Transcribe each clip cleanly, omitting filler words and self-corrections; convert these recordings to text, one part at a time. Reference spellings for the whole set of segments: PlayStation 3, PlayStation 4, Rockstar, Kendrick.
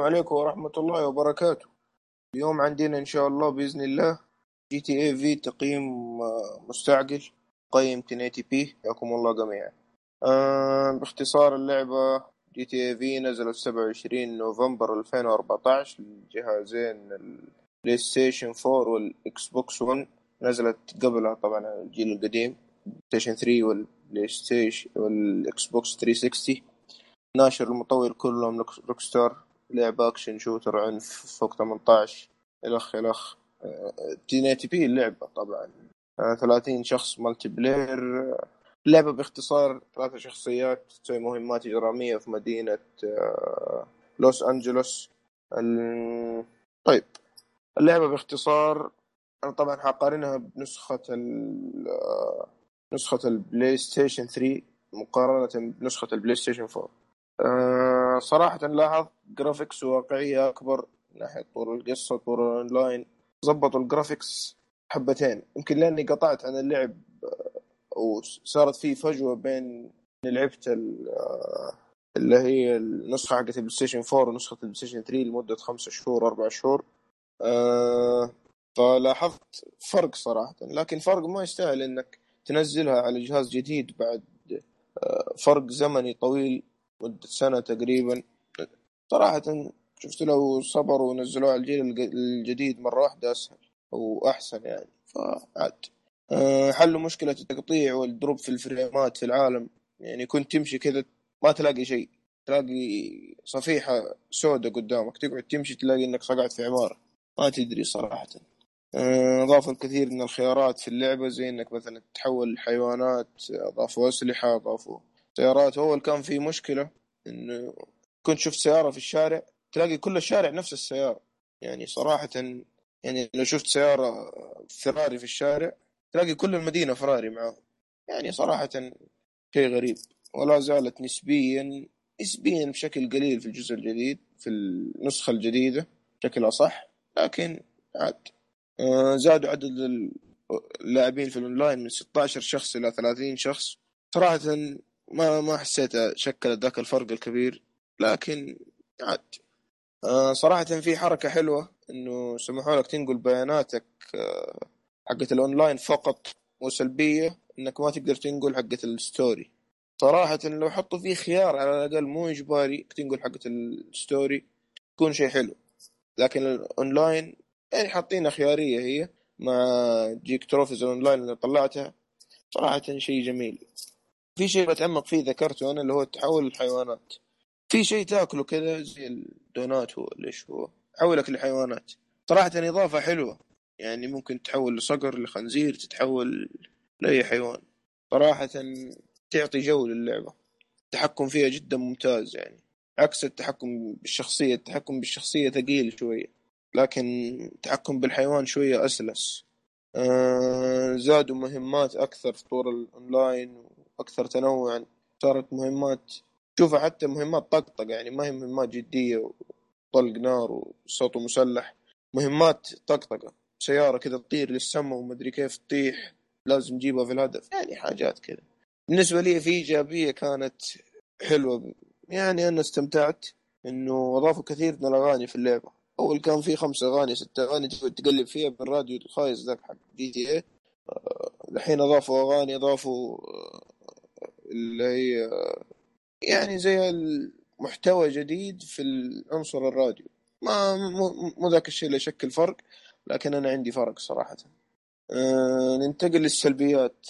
السلام عليكم ورحمة الله وبركاته. اليوم عندنا إن شاء الله بإذن الله GTA V تقييم مستعجل، قيم 1080p. ياكم الله جميعا. باختصار اللعبة GTA V نزلت 27 نوفمبر 2014 للجهازين PlayStation 4 والإكس بوكس 1. نزلت قبلها طبعا الجيل القديم PlayStation 3 والإكس بوكس 360. ناشر المطور كلهم روكستار. لعبة أكشن شوتر عنف فوق 18 إلخ 1080p. اللعبة طبعا 30 شخص مالتي بلاير. اللعبة باختصار 3 شخصيات تسوي مهمات إجرامية في مدينة لوس أنجلوس. طيب اللعبة باختصار أنا طبعا حقارنها بنسخة نسخة البلاي ستيشن 3 مقارنة بنسخة البلاي ستيشن 4. صراحة لاحظ جرافيكس واقعية أكبر من ناحية طور القصة. طور الأونلاين ضبطوا الجرافيكس حبتين، يمكن لأني قطعت عن اللعب وصارت فيه فجوة بين لعبت اللي هي النسخة حقت البلاي ستيشن 4 ونسخة البلاي ستيشن 3 لمدة 5 شهور 4 شهور. فلاحظت فرق صراحة، لكن فرق ما يستاهل إنك تنزلها على جهاز جديد بعد فرق زمني طويل مدة سنة تقريبا. صراحة شفت لو صبروا ونزلوها على الجيل الجديد مرة واحدة أسهل وأحسن يعني. فعاد حلوا مشكلة التقطيع والدروب في الفريمات في العالم. يعني كنت تمشي كذا ما تلاقي شيء، تلاقي صفيحة سودة قدامك، تقعد تمشي تلاقي إنك صقعت في عمارة ما تدري. صراحة أضافوا الكثير من الخيارات في اللعبة، زي إنك مثلا تحول حيوانات، أضافوا أسلحة، أضافوا سيارات. أول كان في مشكلة إنه كنت شفت سيارة في الشارع تلاقي كل الشارع نفس السيارة. يعني صراحة يعني لو شفت سيارة فراري في الشارع تلاقي كل المدينة فراري معه. يعني صراحة شيء غريب. ولا زالت نسبيا بشكل قليل في الجزء الجديد، في النسخة الجديدة بشكل أصح، لكن عاد زادوا عدد اللاعبين في الأونلاين من 16 شخص إلى 30 شخص. صراحة ما حسيت شكلت ذاك الفرق الكبير، لكن عاد صراحة في حركة حلوة إنه سمحوا لك تنقل بياناتك حقة الأونلاين فقط، وسلبية إنك ما تقدر تنقل حقة الستوري. صراحة لو حطوا فيه خيار على الأقل مو إجباري تنقل حقة الستوري تكون شيء حلو، لكن الأونلاين يعني حاطينها خيارية هي مع جيك تروفيز الأونلاين اللي طلعتها. صراحة شيء جميل. في شيء بتعمق فيه ذكرته أنا اللي هو تحول الحيوانات. في شيء تاكله كذا زي الدونات، هو ليش هو حولك لحيوانات. صراحة إضافة حلوة، يعني ممكن تحول لصقر، لخنزير، تتحول لأي حيوان. صراحة تعطي جو للعبة. التحكم فيها جدا ممتاز، يعني عكس التحكم بالشخصية. التحكم بالشخصية ثقيل شوية، لكن التحكم بالحيوان شوية أسلس. زادوا مهمات أكثر في طور الأونلاين وأكثر تنوعا. صارت مهمات شوفها حتى مهمات طقطق، يعني ما هي مهمات جدية وطلق نار وصوت مسلح، مهمات طقطقة. سيارة كده تطير للسماء ومدري كيف تطيح لازم تجيبها في الهدف. يعني حاجات كده بالنسبة لي في إيجابية كانت حلوة. يعني أنا استمتعت إنه أضافوا كثير من الأغاني في اللعبة. أول كان في 5 أغاني 6 أغاني تقلب فيها بالراديو الخايس ذاك حق GTA. الحين أضافوا أغاني، أضافوا اللي هي يعني زي المحتوى جديد في العنصر الراديو. ما مو ذاك الشيء اللي يشكل فرق، لكن أنا عندي فرق صراحة. ننتقل للسلبيات.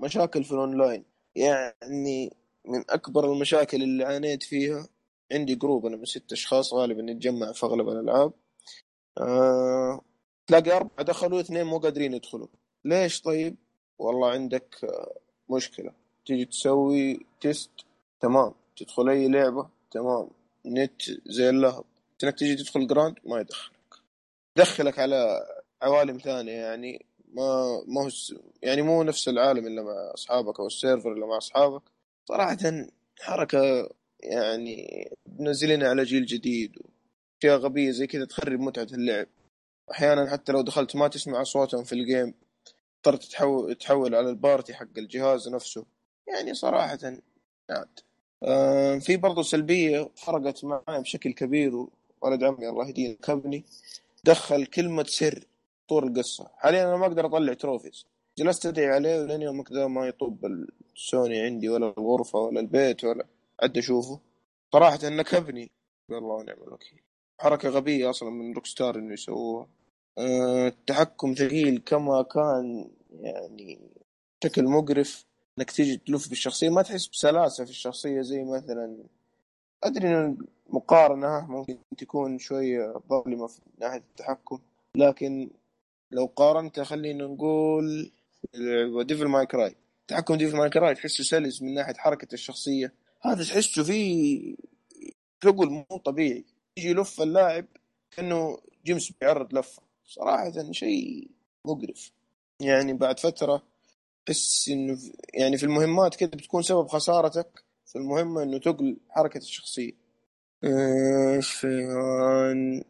مشاكل في الأونلاين، يعني من أكبر المشاكل اللي عانيت فيها. عندي جروب أنا من 6 أشخاص غالباً نتجمع في أغلب الألعاب. تلاقي 4 دخلوا 2 مو قادرين يدخلوا. ليش؟ طيب والله عندك مشكلة. تيجي تسوي تيست تمام، تدخل أي لعبة تمام، نت زي اللهب. إنك تيجي تدخل جراند ما يدخلك، يدخلك على عوالم ثانية. يعني ما يعني مو نفس العالم إلا مع أصحابك، أو السيرفر إلا مع أصحابك. صراحة حركة يعني بنزلنا على جيل جديد وشيء غبية زي كذا تخرب متعة اللعب. أحيانا حتى لو دخلت ما تسمع أصواتهم في الجيم، اضطرت تحول على البارتي حق الجهاز نفسه. يعني صراحة في برضو سلبية فرقت معي بشكل كبير ولد عمي الله يدين كبني دخل كلمة سر طور القصة. حاليا أنا ما أقدر أطلع تروفيز، جلست أدعي عليه ولين يوم كذا ما يطب السوني عندي ولا الغرفة ولا البيت ولا عد أشوفه صراحة أنه كبني. الله ونعم الوكيل. حركة غبية أصلا من روكستار إنه يسووها. التحكم ثقيل كما كان، يعني بشكل مقرف انك تيجي تلف بالشخصية، ما تحس بسلاسة في الشخصية. زي مثلا أدري إن المقارنة ممكن تكون شوية ظالمة في ناحية التحكم، لكن لو قارنت خلينا نقول ديفل ماي كراي، تحكم ديفل ماي كراي تحسه سلس من ناحية حركة الشخصية، هذا تحسه فيه ثقل مو طبيعي. يجي لف اللاعب كأنه جيمس بيعرض لفة، صراحة شيء مقرف. يعني بعد فترة تحس إنه يعني في المهمات كده بتكون سبب خسارتك في المهمة إنه تقل حركة الشخصية.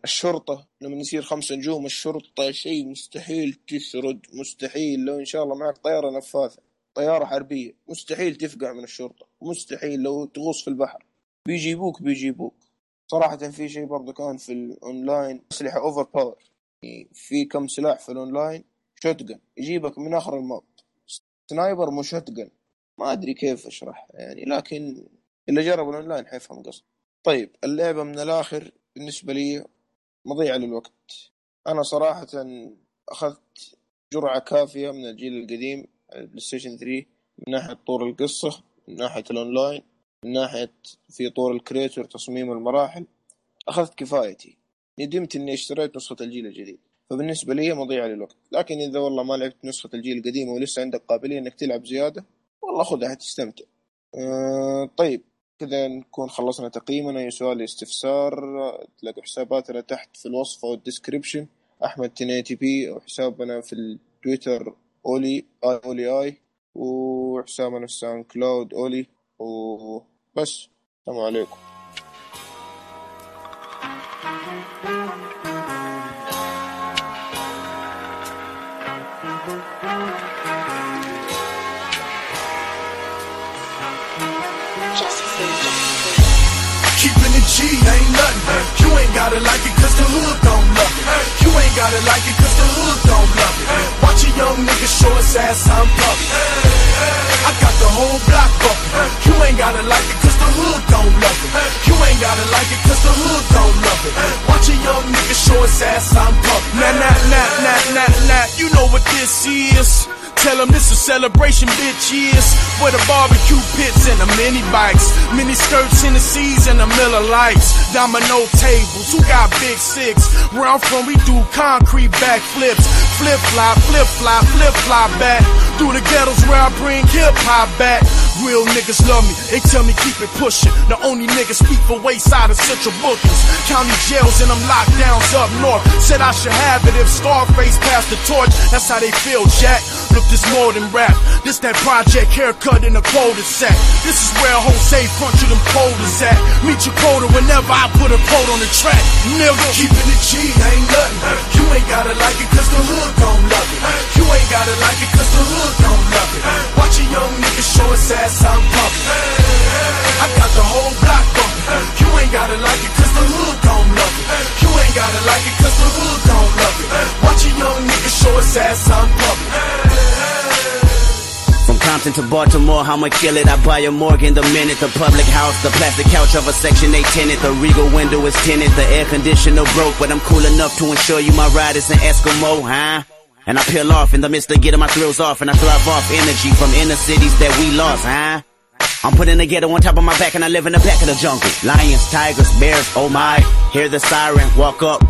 الشرطة لما يصير 5 نجوم الشرطة شيء مستحيل تسرد، مستحيل. لو إن شاء الله معك طيارة نفاثة، طيارة حربية، مستحيل تفقع من الشرطة، مستحيل. لو تغوص في البحر بيجيبوك. صراحة في شيء برضه كان في الأونلاين، أسلحة أوفر باور، في كم سلاح في الأونلاين. شوتجن يجيبك من آخر الماب، سنايبر مو شوتجن، ما أدري كيف أشرح يعني، لكن اللي جرب الأونلاين حيفهم قصد. طيب اللعبة من الآخر بالنسبة لي مضيعة للوقت. أنا صراحة أخذت جرعة كافية من الجيل القديم البلايستيشن 3 من ناحية طور القصة، من ناحية الأونلاين، من ناحية في طور الكريتور تصميم المراحل. أخذت كفايتي، ندمت إني اشتريت نسخة الجيل الجديد، فبالنسبة لي مضيعة للوقت. لكن إذا والله ما لعبت نسخة الجيل القديمة ولسه عندك قابلية إنك تلعب زيادة، والله خذها هتستمتع. طيب كذا نكون خلصنا تقييمنا. أي سؤال استفسار تلاقوا حساباتنا تحت في الوصف أو الديسكريبشن، أحمد 1080p، أو حسابنا في التويتر أولي آي، وحسابنا في ساوند كلاود أولي. وبس، السلام عليكم. Ain't nothing, you ain't gotta like it cause the hood don't love it. You ain't gotta like it cause the hood don't love it. Watch a young nigga show his ass I'm puffin'. I got the whole block bumpin'. You ain't gotta like it cause the hood don't love it. You ain't gotta like it cause the hood don't love it. Watch a young nigga show his ass I'm puffin'. Nah, you know what this is. Tell them this a celebration, bitch, yes. Where the barbecue pits and the mini bikes, mini skirts, Tennessees, and the Miller Lights. Domino tables, who got big six? Where I'm from, we do concrete backflips. Flip fly back. Through the ghettos where I bring hip hop back. Real niggas love me, they tell me keep it pushing. The only niggas speak for wayside and central bookings. County jails and them lockdowns up north. Said I should have it if Scarface passed the torch. That's how they feel, Jack. Look, this more than rap. This that project haircut in a cul-de-sac. This is where Jose front you them quotas at. Meet your quota whenever I put a quote on the track. Nigga, keeping it G ain't nothing. You ain't gotta like it cause the hood don't love it. You ain't gotta like it cause the hood don't love it. Watch a young nigga show his ass I'm pumping. I got the whole block bumping. You ain't gotta like it cause the hood don't love it. You ain't gotta like it cause the hood don't love it. Watch a young nigga show his ass I'm pumping. Compton to Baltimore, I'ma kill it, I buy a Morgan the minute. The public house, the plastic couch of a Section 8 tenant. The regal window is tinted, the air conditioner broke. But I'm cool enough to ensure you my ride is an Eskimo, huh? And I peel off in the midst of getting my thrills off. And I thrive off energy from inner cities that we lost, huh? I'm putting the ghetto on top of my back and I live in the back of the jungle. Lions, tigers, bears, oh my. Hear the siren, walk up,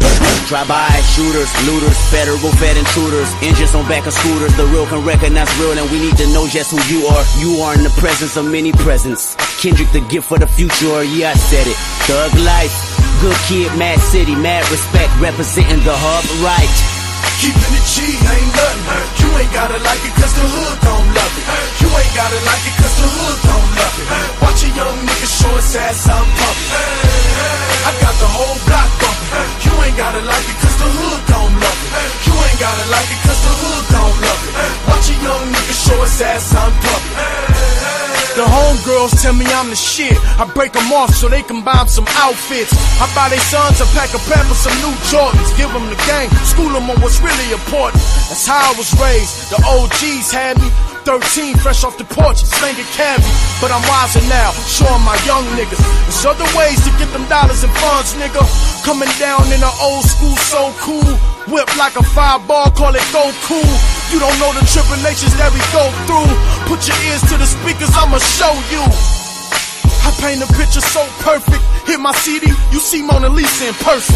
drive by. Shooters, looters, federal fed intruders. Engines on back of scooters, the real can recognize real. And we need to know just who you are. You are in the presence of many presents. Kendrick, the gift for the future, yeah I said it. Thug life, good kid, mad city, mad respect. Representing the hub right. Keeping it G ain't nothing. You ain't gotta like it cause the hood don't love it. You ain't gotta like it cause the hood don't love it. Watch a young nigga show his ass I'm pumping. I got the whole block bumping. You ain't gotta like it cause the hood don't love it. You ain't gotta like it cause the hood don't love it. Watch a young nigga show his ass I'm pumping. The whole Homegirls tell me I'm the shit. I break them off so they can buy them some outfits. I buy their sons a pack of Pampers, some new Jordans. Give them the gang, school them on what's really important. That's how I was raised. The OGs had me 13, fresh off the porch, slinging candy. But I'm wiser now, showing my young niggas there's other ways to get them dollars and funds, nigga. Coming down in an old school, so cool. Whip like a fireball, call it Goku. You don't know the tribulations that we go through. Put your ears to the speakers, I'ma show you. I paint a picture so perfect. Hit my CD, you see Mona Lisa in person.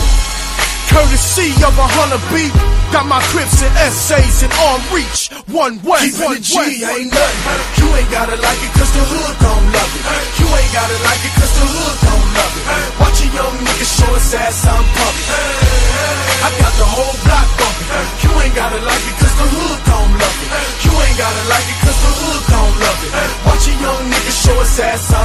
Courtesy of a Hunter beat. Got my Crips and essays and arm reach. One way, one G way. Ain't nothing. You ain't gotta like it cause the hood don't love it. You ain't gotta like it cause the hood don't love it. Watch a young nigga show his ass I'm pumping. I got the whole block bumping. You ain't gotta like it cause the hood don't love it. You ain't gotta like it cause the hood don't love it. Watch a young nigga show his ass